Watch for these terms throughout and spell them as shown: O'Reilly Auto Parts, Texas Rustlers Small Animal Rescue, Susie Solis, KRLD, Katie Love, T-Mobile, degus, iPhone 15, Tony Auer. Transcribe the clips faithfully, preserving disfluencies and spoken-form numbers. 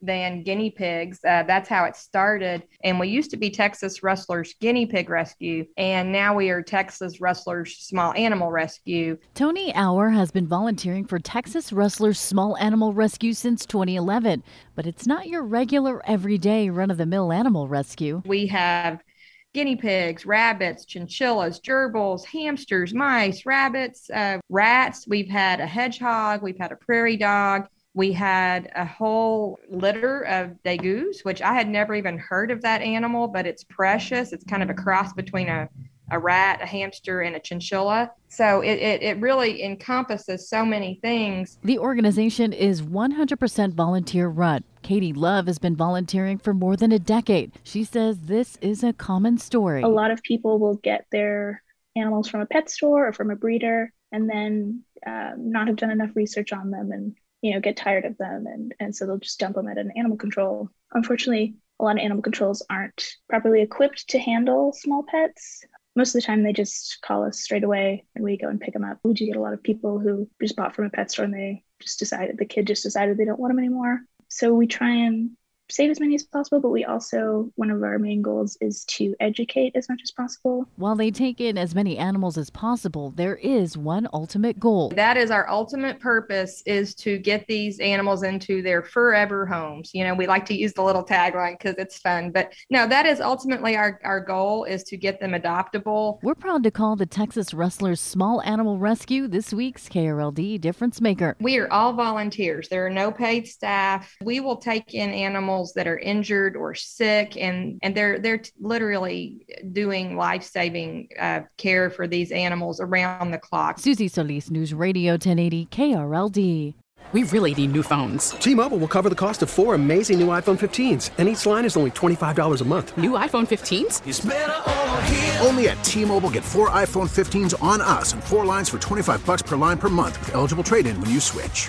than guinea pigs. Uh, that's how it started. And we used to be Texas Rustlers Guinea Pig Rescue, and now we are Texas Rustlers Small Animal Rescue. Tony Auer has been volunteering for Texas Rustlers Small Animal Rescue since twenty eleven, but it's not your regular, everyday, run-of-the-mill animal rescue. We have guinea pigs, rabbits, chinchillas, gerbils, hamsters, mice, rabbits, uh, rats. We've had a hedgehog. We've had a prairie dog. We had a whole litter of degus, which I had never even heard of that animal, but it's precious. It's kind of a cross between a, a rat, a hamster, and a chinchilla. So it, it, it really encompasses so many things. The organization is one hundred percent volunteer run. Katie Love has been volunteering for more than a decade. She says this is a common story. A lot of people will get their animals from a pet store or from a breeder and then uh, not have done enough research on them and you know, get tired of them. And, and so they'll just dump them at an animal control. Unfortunately, a lot of animal controls aren't properly equipped to handle small pets. Most of the time they just call us straight away and we go and pick them up. We do get a lot of people who just bought from a pet store and they just decided, the kid just decided they don't want them anymore. So we try and save as many as possible, but we also, one of our main goals is to educate as much as possible. While they take in as many animals as possible, there is one ultimate goal. That is our ultimate purpose, is to get these animals into their forever homes. You know, we like to use the little tagline because it's fun, but no, that is ultimately our, our goal, is to get them adoptable. We're proud to call the Texas Rustlers Small Animal Rescue this week's K R L D Difference Maker. We are all volunteers. There are no paid staff. We will take in animals that are injured or sick, and and they're they're literally doing life-saving uh, care for these animals around the clock. Susie Solis, News Radio ten eighty K R L D. We really need new phones. T-Mobile will cover the cost of four amazing new iPhone fifteens, and each line is only twenty-five dollars a month. New iPhone fifteens? It's better over here. Only at T-Mobile, get four iPhone fifteens on us and four lines for twenty-five dollars per line per month with eligible trade-in when you switch.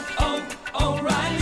oh, oh, O'Reilly.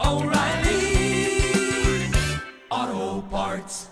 oh, oh, O'Reilly Auto Parts.